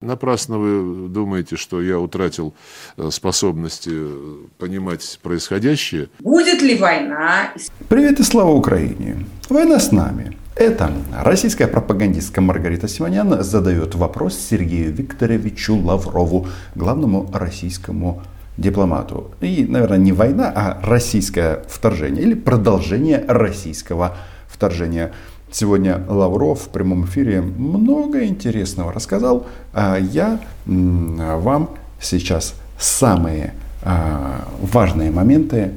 Напрасно вы думаете, что я утратил способности понимать происходящее. Будет ли война? Привет и слава Украине. Война с нами. Это российская пропагандистка Маргарита Симоньян задает вопрос Сергею Викторовичу Лаврову, главному российскому дипломату. И, наверное, не война, а российское вторжение или продолжение российского вторжения. Сегодня Лавров в прямом эфире много интересного рассказал. Я вам сейчас самые важные моменты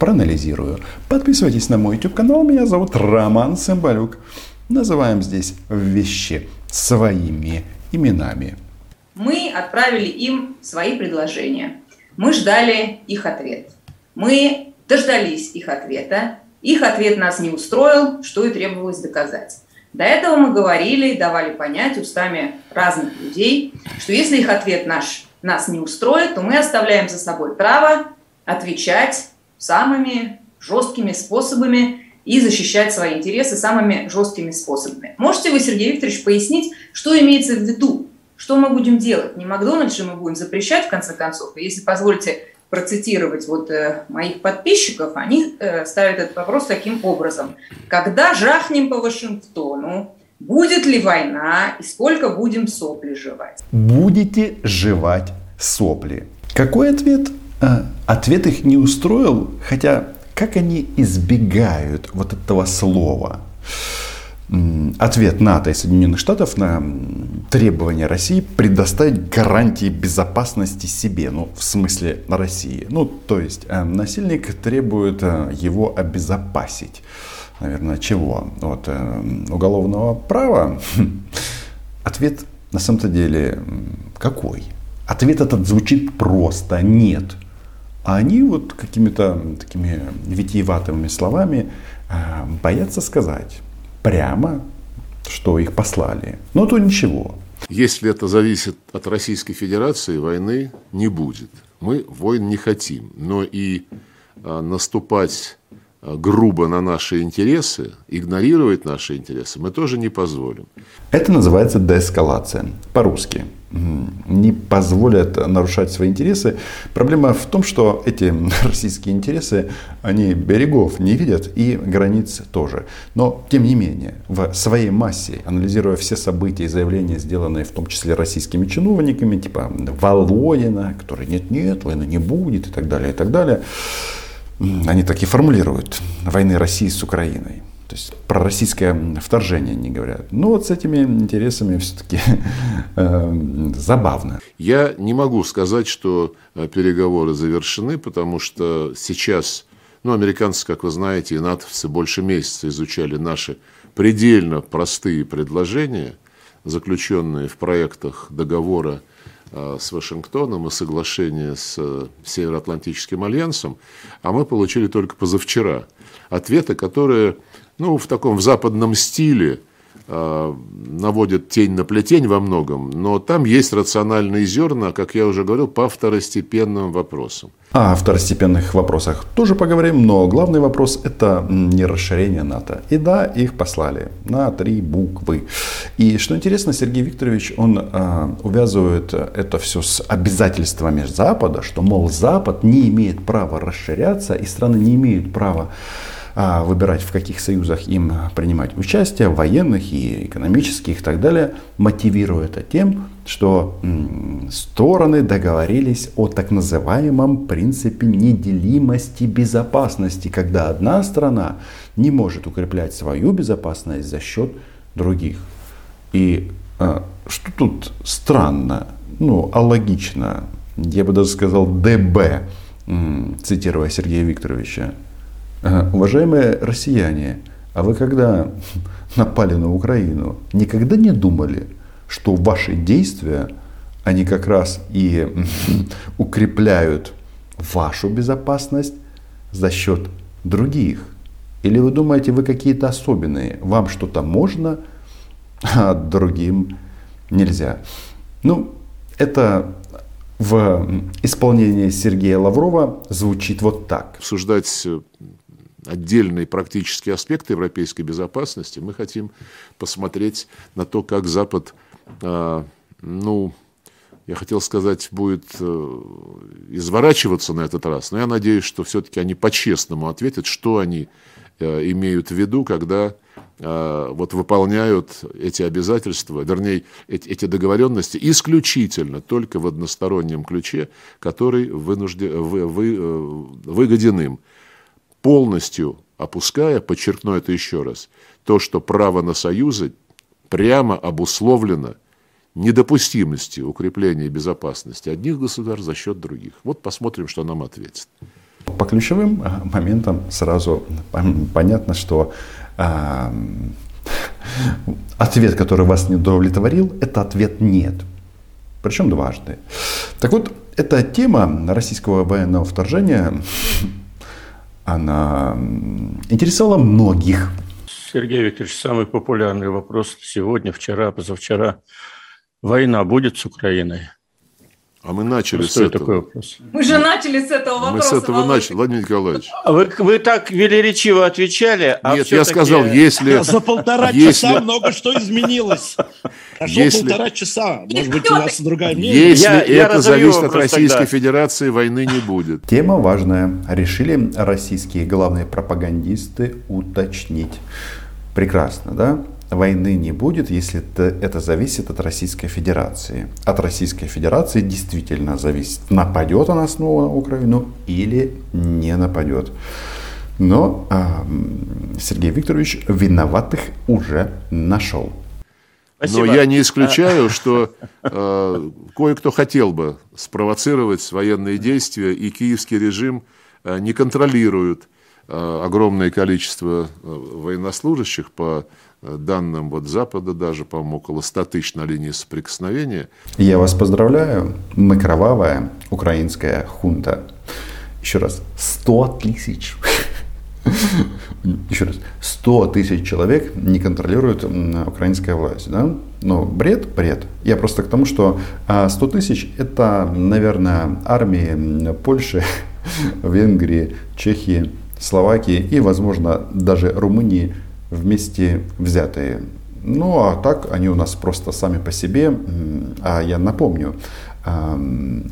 проанализирую. Подписывайтесь на мой YouTube канал. Меня зовут Роман Цымбалюк. Называем здесь вещи своими именами. Мы отправили им свои предложения. Мы ждали их ответ. Мы дождались их ответа. Их ответ нас не устроил, что и требовалось доказать. До этого мы говорили и давали понять устами разных людей, что если их ответ нас не устроит, то мы оставляем за собой право отвечать самыми жесткими способами и защищать свои интересы самыми жесткими способами. Можете вы, Сергей Викторович, пояснить, что имеется в виду? Что мы будем делать? Не Макдональдс же мы будем запрещать, в конце концов, если позволите процитировать моих подписчиков, они ставят этот вопрос таким образом. Когда жахнем по Вашингтону, будет ли война и сколько будем сопли жевать? Будете жевать сопли. Какой ответ? Ответ их не устроил, хотя как они избегают вот этого слова. Ответ НАТО и Соединенных Штатов на требование России предоставить гарантии безопасности себе, в смысле России. То есть насильник требует его обезопасить. Наверное, чего? От уголовного права? Ответ на самом-то деле какой? Ответ этот звучит просто «нет». А они какими-то такими витиеватыми словами боятся сказать прямо, что их послали. Но то ничего. Если это зависит от Российской Федерации, войны не будет. Мы войн не хотим. Но и наступать грубо на наши интересы, игнорировать наши интересы мы тоже не позволим. Это называется деэскалация. По-русски. Не позволят нарушать свои интересы. Проблема в том, что эти российские интересы, они берегов не видят и границ тоже. Но, тем не менее, в своей массе, анализируя все события и заявления, сделанные в том числе российскими чиновниками, типа Володина, который нет-нет, войны не будет и так далее, они так и формулируют войны России с Украиной. То есть про российское вторжение не говорят. С этими интересами все-таки забавно. Я не могу сказать, что переговоры завершены, потому что сейчас, американцы, как вы знаете, и натовцы больше месяца изучали наши предельно простые предложения, заключенные в проектах договора с Вашингтоном и соглашение с Североатлантическим альянсом, а мы получили только позавчера ответы, которые, в таком западном стиле наводят тень на плетень во многом, но там есть рациональные зерна, как я уже говорил, по второстепенным вопросам. О второстепенных вопросах тоже поговорим, но главный вопрос – это не расширение НАТО. И да, их послали на 3 буквы. И что интересно, Сергей Викторович, он увязывает это все с обязательствами Запада, что, мол, Запад не имеет права расширяться, и страны не имеют права выбирать, в каких союзах им принимать участие, военных и экономических и так далее, мотивируя это тем, что стороны договорились о так называемом принципе неделимости безопасности, когда одна страна не может укреплять свою безопасность за счет других. И что тут странно, алогично, я бы даже сказал ДБ, цитируя Сергея Викторовича. Уважаемые россияне, а вы когда напали на Украину, никогда не думали, что ваши действия, они как раз и укрепляют вашу безопасность за счет других? Или вы думаете, вы какие-то особенные, вам что-то можно, а другим нельзя? Это в исполнении Сергея Лаврова звучит так. Обсуждать отдельные практические аспекты европейской безопасности, мы хотим посмотреть на то, как Запад ну, я хотел сказать, будет изворачиваться на этот раз, но я надеюсь, что все-таки они по-честному ответят, что они имеют в виду, когда вот выполняют эти обязательства, вернее, эти договоренности исключительно только в одностороннем ключе, который выгоден им, полностью опуская, подчеркну это еще раз, то, что право на союзы прямо обусловлено недопустимости укрепления безопасности одних государств за счет других. Вот посмотрим, что нам ответит. По ключевым моментам сразу понятно, что ответ, который вас не удовлетворил, это ответ «нет». Причем дважды. Так вот, эта тема российского военного вторжения, она интересовала многих. Сергей Викторович, самый популярный вопрос сегодня, вчера, позавчера. Война будет с Украиной? А мы начали с этого. Такой вопрос? Мы же начали с этого вопроса. Мы с этого начали, Владимир Николаевич. Вы так велеречиво отвечали. А нет, я сказал, если... За полтора часа много что изменилось. Прошло полтора часа. Может быть, у вас другая мнение. Если это зависит от Российской Федерации, войны не будет. Тема важная. Решили российские главные пропагандисты уточнить. Прекрасно, да? Войны не будет, если это зависит от Российской Федерации. От Российской Федерации действительно зависит, нападет она снова на Украину или не нападет. Но Сергей Викторович виноватых уже нашел. Спасибо. Но я не исключаю, что кое-кто хотел бы спровоцировать военные действия, и киевский режим не контролирует огромное количество военнослужащих по данным вот Запада, даже, по-моему, около 100 тысяч на линии соприкосновения. Я вас поздравляю. Мы кровавая украинская хунта. Еще раз, 100 тысяч. Еще раз, 100 тысяч человек не контролирует украинская власть. Да? Но бред, бред. Я просто к тому, что 100 тысяч это, наверное, армии Польши, Венгрии, Чехии, Словакии и, возможно, даже Румынии вместе взятые. Ну, а так они у нас просто сами по себе. А я напомню,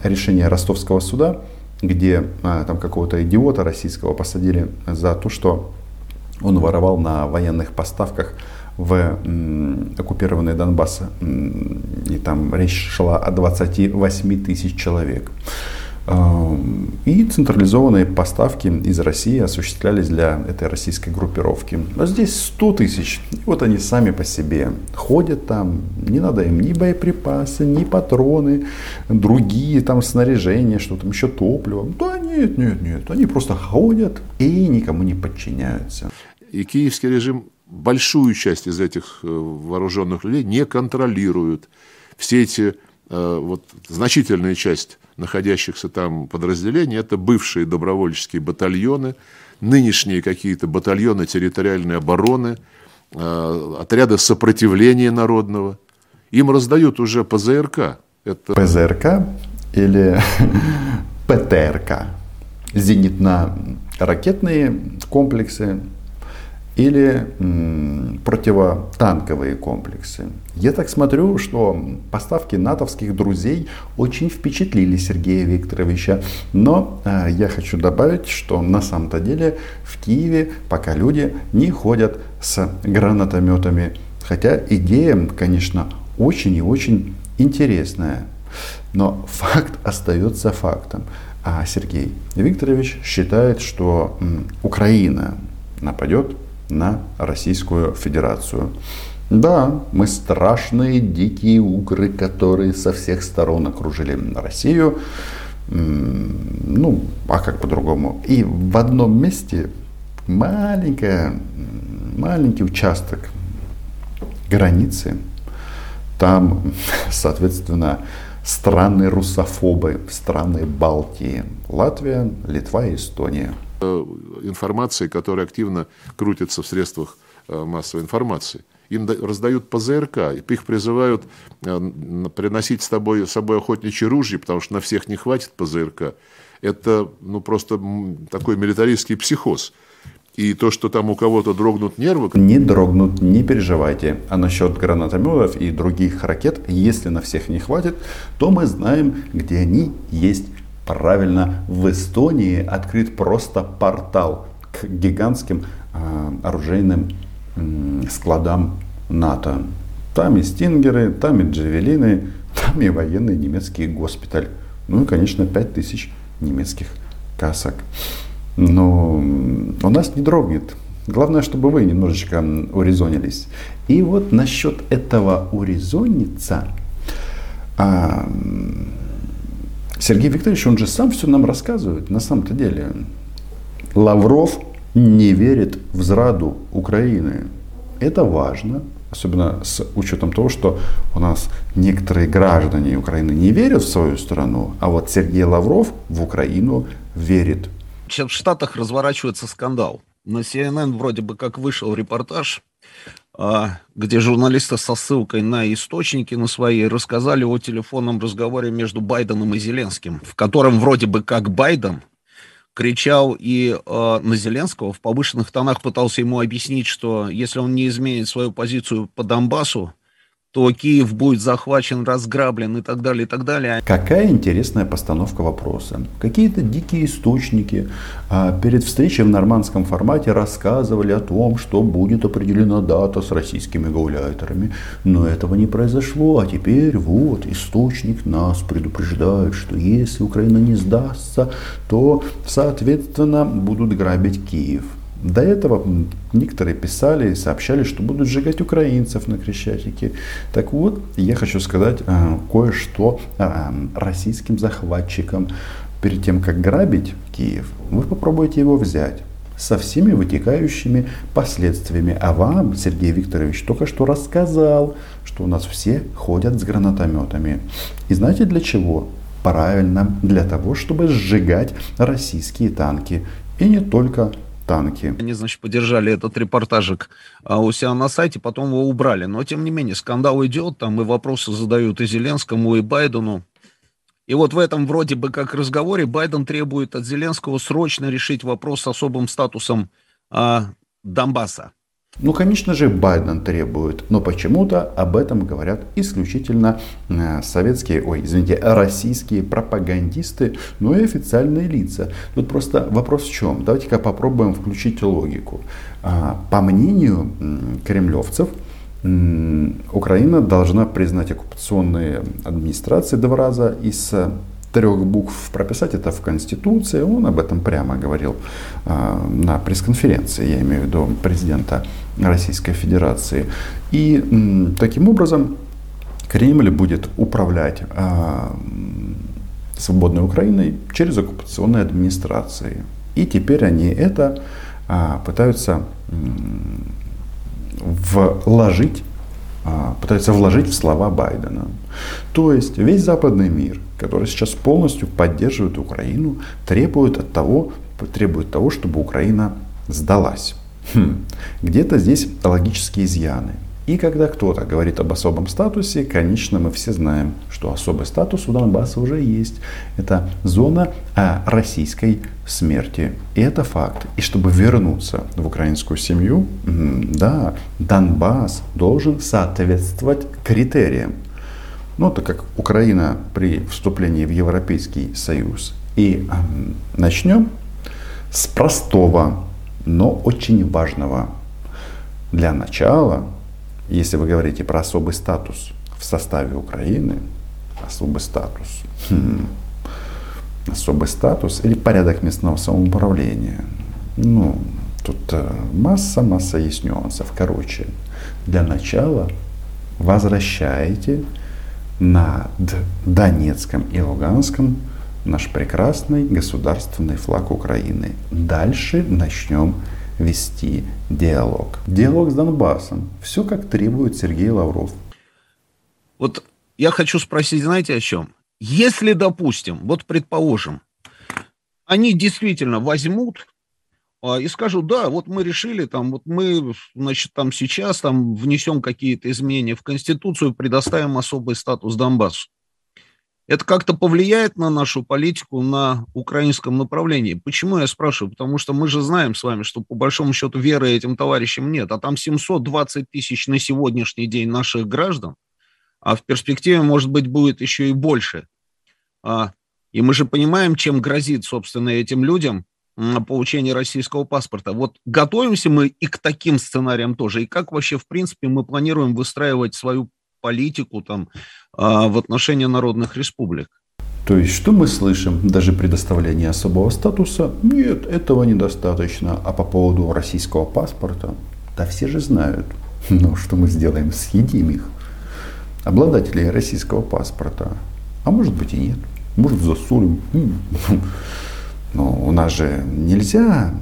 решение Ростовского суда, где там какого-то идиота российского посадили за то, что он воровал на военных поставках в оккупированные Донбассы. И там речь шла о 28 тысяч человек. И централизованные поставки из России осуществлялись для этой российской группировки. А здесь 100 тысяч. И вот они сами по себе ходят там. Не надо им ни боеприпасы, ни патроны, другие там снаряжения, что там еще топливо. Да нет, нет, нет. Они просто ходят и никому не подчиняются. И киевский режим большую часть из этих вооруженных людей не контролирует. Все эти... Вот значительная часть находящихся там подразделений – это бывшие добровольческие батальоны, нынешние какие-то батальоны территориальной обороны, отряды сопротивления народного. Им раздают уже ПЗРК. Это... ПЗРК или ПТРК – зенитно-ракетные комплексы или противотанковые комплексы. Я так смотрю, что поставки натовских друзей очень впечатлили Сергея Викторовича. Но я хочу добавить, что на самом-то деле в Киеве пока люди не ходят с гранатометами. Хотя идея, конечно, очень и очень интересная. Но факт остается фактом. А Сергей Викторович считает, что Украина нападет на Российскую Федерацию. Да, мы страшные дикие угры, которые со всех сторон окружили Россию. Ну, а как по-другому? И в одном месте маленький участок границы. Там, соответственно, страны-русофобы, страны Балтии. Латвия, Литва и Эстония. Информации, которая активно крутится в средствах массовой информации. Им раздают ПЗРК, их призывают приносить с собой охотничьи ружья, потому что на всех не хватит ПЗРК. Это ну, просто такой милитаристский психоз. И то, что там у кого-то дрогнут нервы... Не дрогнут, не переживайте. А насчет гранатометов и других ракет, если на всех не хватит, то мы знаем, где они есть. Правильно, в Эстонии открыт просто портал к гигантским оружейным складам НАТО. Там и стингеры, там и джавелины, там и военный немецкий госпиталь. Ну и, конечно, 5000 немецких касок. Но у нас не дрогнет. Главное, чтобы вы немножечко урезонились. И вот насчет этого урезониться, Сергей Викторович, он же сам все нам рассказывает. На самом-то деле, Лавров не верит в зраду Украины. Это важно. Особенно с учетом того, что у нас некоторые граждане Украины не верят в свою страну, а вот Сергей Лавров в Украину верит. Сейчас в Штатах разворачивается скандал. На CNN вроде бы как вышел репортаж, где журналисты со ссылкой на источники на свои рассказали о телефонном разговоре между Байденом и Зеленским, в котором вроде бы как Байден кричал и на Зеленского, в повышенных тонах пытался ему объяснить, что если он не изменит свою позицию по Донбассу, то Киев будет захвачен, разграблен и так далее, и так далее. Какая интересная постановка вопроса. Какие-то дикие источники перед встречей в нормандском формате рассказывали о том, что будет определена дата с российскими гауляйтерами. Но этого не произошло. А теперь вот источник нас предупреждает, что если Украина не сдастся, то, соответственно, будут грабить Киев. До этого некоторые писали и сообщали, что будут сжигать украинцев на Крещатике. Так вот, я хочу сказать кое-что российским захватчикам. Перед тем, как грабить Киев, вы попробуйте его взять со всеми вытекающими последствиями. А вам, Сергей Викторович, только что рассказал, что у нас все ходят с гранатометами. И знаете для чего? Правильно, для того, чтобы сжигать российские танки. И не только танки. Они, значит, поддержали этот репортажик у себя на сайте, потом его убрали. Но, тем не менее, скандал идет, там и вопросы задают и Зеленскому, и Байдену. И вот в этом вроде бы как разговоре Байден требует от Зеленского срочно решить вопрос с особым статусом Донбасса. Ну, конечно же, Байден требует, но почему-то об этом говорят исключительно российские пропагандисты, ну и официальные лица. Тут просто вопрос в чем? Давайте-ка попробуем включить логику. По мнению кремлевцев, Украина должна признать оккупационные администрации 2 раза из 3 букв, прописать это в Конституции. Он об этом прямо говорил на пресс-конференции, я имею в виду президента Российской Федерации. И таким образом Кремль будет управлять свободной Украиной через оккупационные администрации. И теперь они это пытаются вложить в слова Байдена. То есть весь западный мир, который сейчас полностью поддерживает Украину, требует того, чтобы Украина сдалась. Где-то здесь логические изъяны. И когда кто-то говорит об особом статусе, конечно, мы все знаем, что особый статус у Донбасса уже есть. Это зона российской смерти. И это факт. И чтобы вернуться в украинскую семью, да, Донбасс должен соответствовать критериям. Но так как Украина при вступлении в Европейский Союз. И начнем с простого, но очень важного. Для начала, если вы говорите про особый статус в составе Украины, особый статус или порядок местного самоуправления, ну, тут масса есть нюансов. Короче, для начала возвращаете на Донецком и Луганском наш прекрасный государственный флаг Украины. Дальше начнем вести диалог. Диалог с Донбассом. Все, как требует Сергей Лавров. Вот я хочу спросить, знаете, о чем? Если, допустим, вот предположим, они действительно возьмут и скажут, да, вот мы решили, там, вот мы, значит, там сейчас там внесем какие-то изменения в Конституцию, предоставим особый статус Донбассу. это как-то повлияет на нашу политику на украинском направлении? Почему я спрашиваю? Потому что мы же знаем с вами, что по большому счету веры этим товарищам нет, а там 720 тысяч на сегодняшний день наших граждан, а в перспективе, может быть, будет еще и больше. И мы же понимаем, чем грозит, собственно, этим людям получение российского паспорта. Вот готовимся мы и к таким сценариям тоже. И как вообще, в принципе, мы планируем выстраивать свою политику там в отношении народных республик? То есть, что мы слышим? Даже предоставление особого статуса? Нет, этого недостаточно. А по поводу российского паспорта? Да все же знают. Но что мы сделаем? Съедим их. Обладателей российского паспорта. А может быть и нет. Может, засулим. Но у нас же нельзя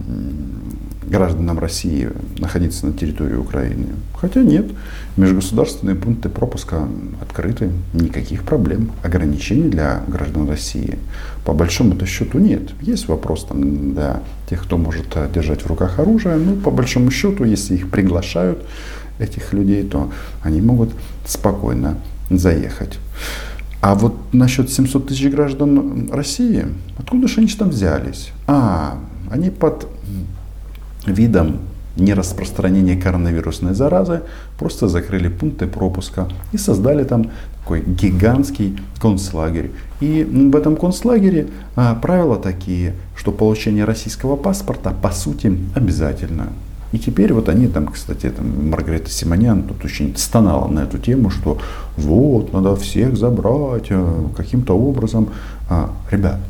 гражданам России находиться на территории Украины. Хотя нет, межгосударственные пункты пропуска открыты, никаких проблем, ограничений для граждан России по большому-то счету нет. Есть вопрос там, для тех, кто может держать в руках оружие, но по большому счету, если их приглашают, этих людей, то они могут спокойно заехать. А вот насчет 700 тысяч граждан России, откуда же они там взялись? Они под видом нераспространения коронавирусной заразы просто закрыли пункты пропуска и создали там такой гигантский концлагерь. И в этом концлагере правила такие, что получение российского паспорта по сути обязательно. И теперь вот они там, кстати, там Маргарита Симоньян тут очень стонала на эту тему, что вот, надо всех забрать каким-то образом. Ребят,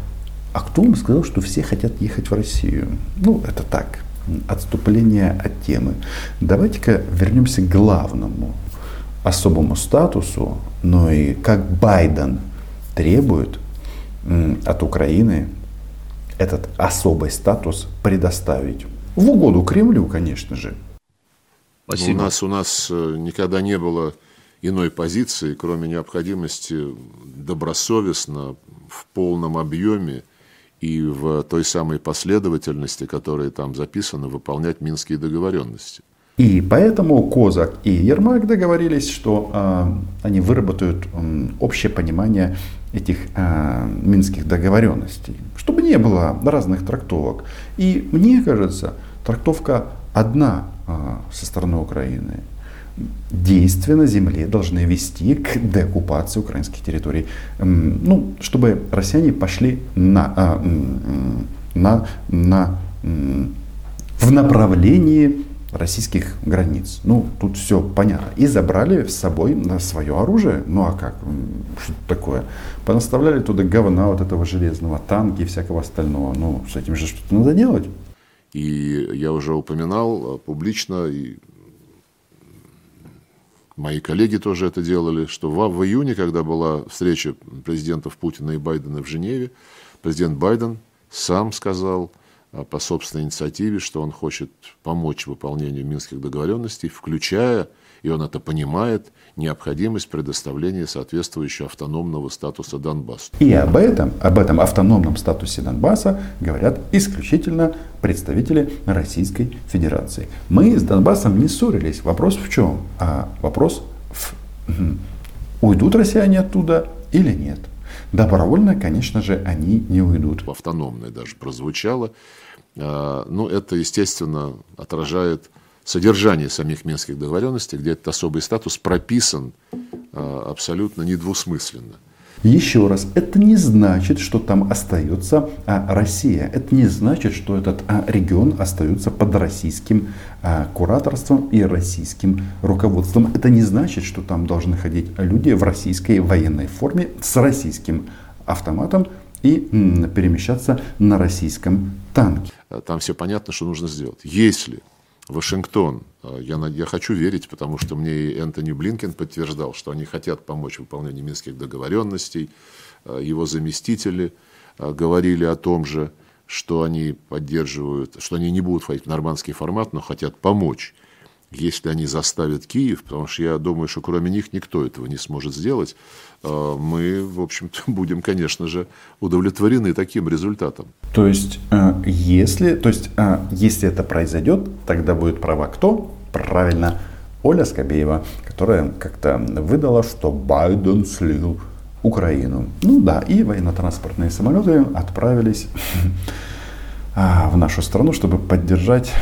а кто вам сказал, что все хотят ехать в Россию? Ну, это так, отступление от темы. Давайте-ка вернемся к главному особому статусу, но и как Байден требует от Украины этот особый статус предоставить. В угоду Кремлю, конечно же. Спасибо. У нас никогда не было иной позиции, кроме необходимости добросовестно, в полном объеме и в той самой последовательности, которая там записана, выполнять минские договоренности. И поэтому Козак и Ермак договорились, что они выработают общее понимание этих минских договоренностей, чтобы не было разных трактовок. И мне кажется, трактовка одна со стороны Украины. Действия на земле должны вести к деоккупации украинских территорий. Ну, чтобы россияне пошли в направлении российских границ. Ну, тут все понятно. И забрали с собой свое оружие. Ну, а как? Что такое? Понаставляли туда говна вот этого железного, танки и всякого остального. Ну, с этим же что-то надо делать. И я уже упоминал публично, и мои коллеги тоже это делали, что в июне, когда была встреча президентов Путина и Байдена в Женеве, президент Байден сам сказал по собственной инициативе, что он хочет помочь выполнению минских договоренностей, включая, и он это понимает, необходимость предоставления соответствующего автономного статуса Донбассу. И об этом автономном статусе Донбасса говорят исключительно представители Российской Федерации. Мы с Донбассом не ссорились. Вопрос в чем? Вопрос в уйдут россияне оттуда или нет. Добровольно, конечно же, они не уйдут. Автономное даже прозвучало. Но это, естественно, отражает содержание самих минских договоренностей, где этот особый статус прописан абсолютно недвусмысленно. Еще раз, это не значит, что там остается Россия. Это не значит, что этот регион остается под российским кураторством и российским руководством. Это не значит, что там должны ходить люди в российской военной форме с российским автоматом и перемещаться на российском танке. Там все понятно, что нужно сделать. Если Вашингтон, я хочу верить, потому что мне и Энтони Блинкен подтверждал, что они хотят помочь в выполнении минских договоренностей. Его заместители говорили о том же, что они поддерживают, что они не будут входить в нормандский формат, но хотят помочь, если они заставят Киев, потому что я думаю, что кроме них никто этого не сможет сделать. Мы, в общем-то, будем, конечно же, удовлетворены таким результатом. То есть, если это произойдет, тогда будет права кто? Правильно, Оля Скобеева, которая как-то выдала, что Байден слил Украину. Ну да, и военно-транспортные самолеты отправились в нашу страну, чтобы поддержать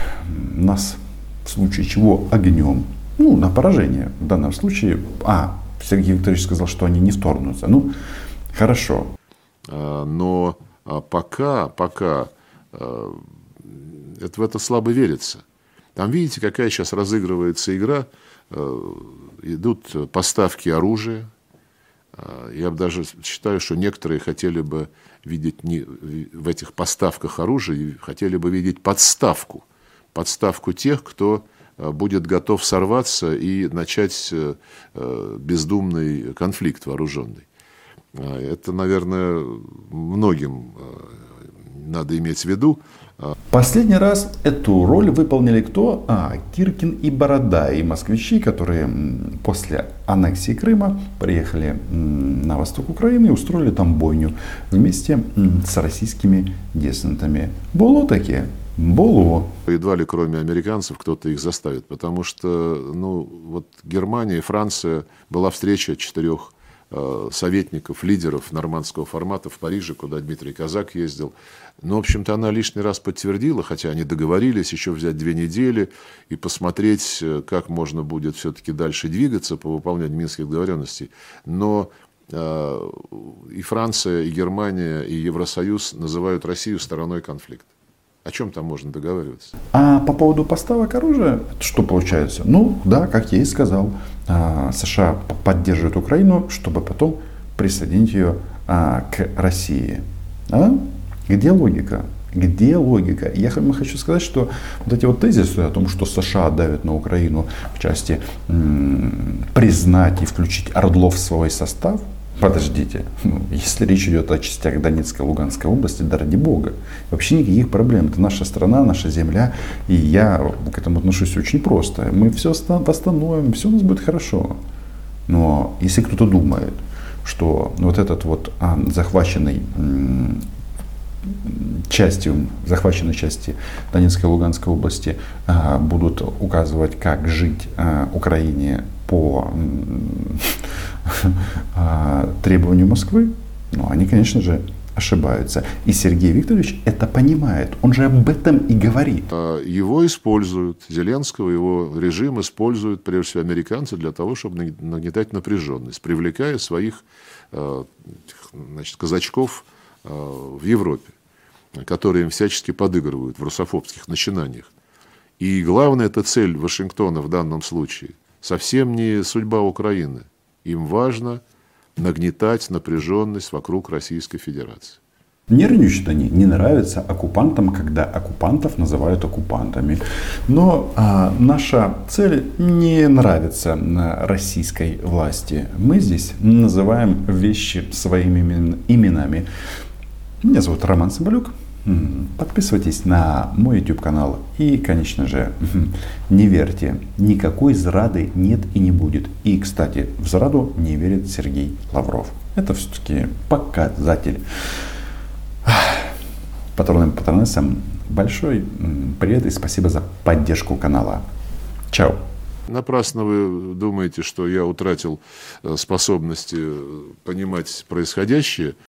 нас в случае чего огнем. Ну, на поражение в данном случае. Сергей Викторович сказал, что они не вторгнутся. Ну, хорошо. Но пока в это слабо верится. Там видите, какая сейчас разыгрывается игра. Идут поставки оружия. Я даже считаю, что некоторые хотели бы видеть в этих поставках оружия, хотели бы видеть подставку. Подставку тех, кто будет готов сорваться и начать бездумный конфликт вооруженный. Это, наверное, многим надо иметь в виду. Последний раз эту роль выполнили кто? Киркин и Борода, и москвичи, которые после аннексии Крыма приехали на восток Украины и устроили там бойню вместе с российскими десантами. Було таке. Було. Едва ли кроме американцев кто-то их заставит, потому что Германия и Франция, была встреча 4 советников, лидеров нормандского формата в Париже, куда Дмитрий Козак ездил. Но, в общем-то, она лишний раз подтвердила, хотя они договорились еще взять 2 недели и посмотреть, как можно будет все-таки дальше двигаться по выполнению Минских договоренностей. Но и Франция, и Германия, и Евросоюз называют Россию стороной конфликта. О чем там можно договариваться? А по поводу поставок оружия, что получается? Как я и сказал, США поддерживает Украину, чтобы потом присоединить ее к России. Где логика? Где логика? Я хочу сказать, что эти тезисы о том, что США давят на Украину в части признать и включить Орлов в свой состав, подождите, если речь идет о частях Донецкой и Луганской области, да ради бога, вообще никаких проблем. Это наша страна, наша земля, и я к этому отношусь очень просто. Мы все восстановим, все у нас будет хорошо. Но если кто-то думает, что захваченной части Донецкой и Луганской области будут указывать, как жить Украине по требованию Москвы, они, конечно же, ошибаются. И Сергей Викторович это понимает. Он же об этом и говорит. Его используют, Зеленского, его режим используют, прежде всего, американцы для того, чтобы нагнетать напряженность, привлекая своих казачков в Европе, которые им всячески подыгрывают в русофобских начинаниях. И главная эта цель Вашингтона в данном случае совсем не судьба Украины. Им важно нагнетать напряженность вокруг Российской Федерации. Нервничают они, не нравится оккупантам, когда оккупантов называют оккупантами. Но наша цель не нравится российской власти. Мы здесь называем вещи своими именами. Меня зовут Роман Цымбалюк. Подписывайтесь на мой YouTube-канал. И, конечно же, не верьте. Никакой зрады нет и не будет. И, кстати, в зраду не верит Сергей Лавров. Это все-таки показатель. Патронам, большой привет и спасибо за поддержку канала. Чао. Напрасно вы думаете, что я утратил способности понимать происходящее.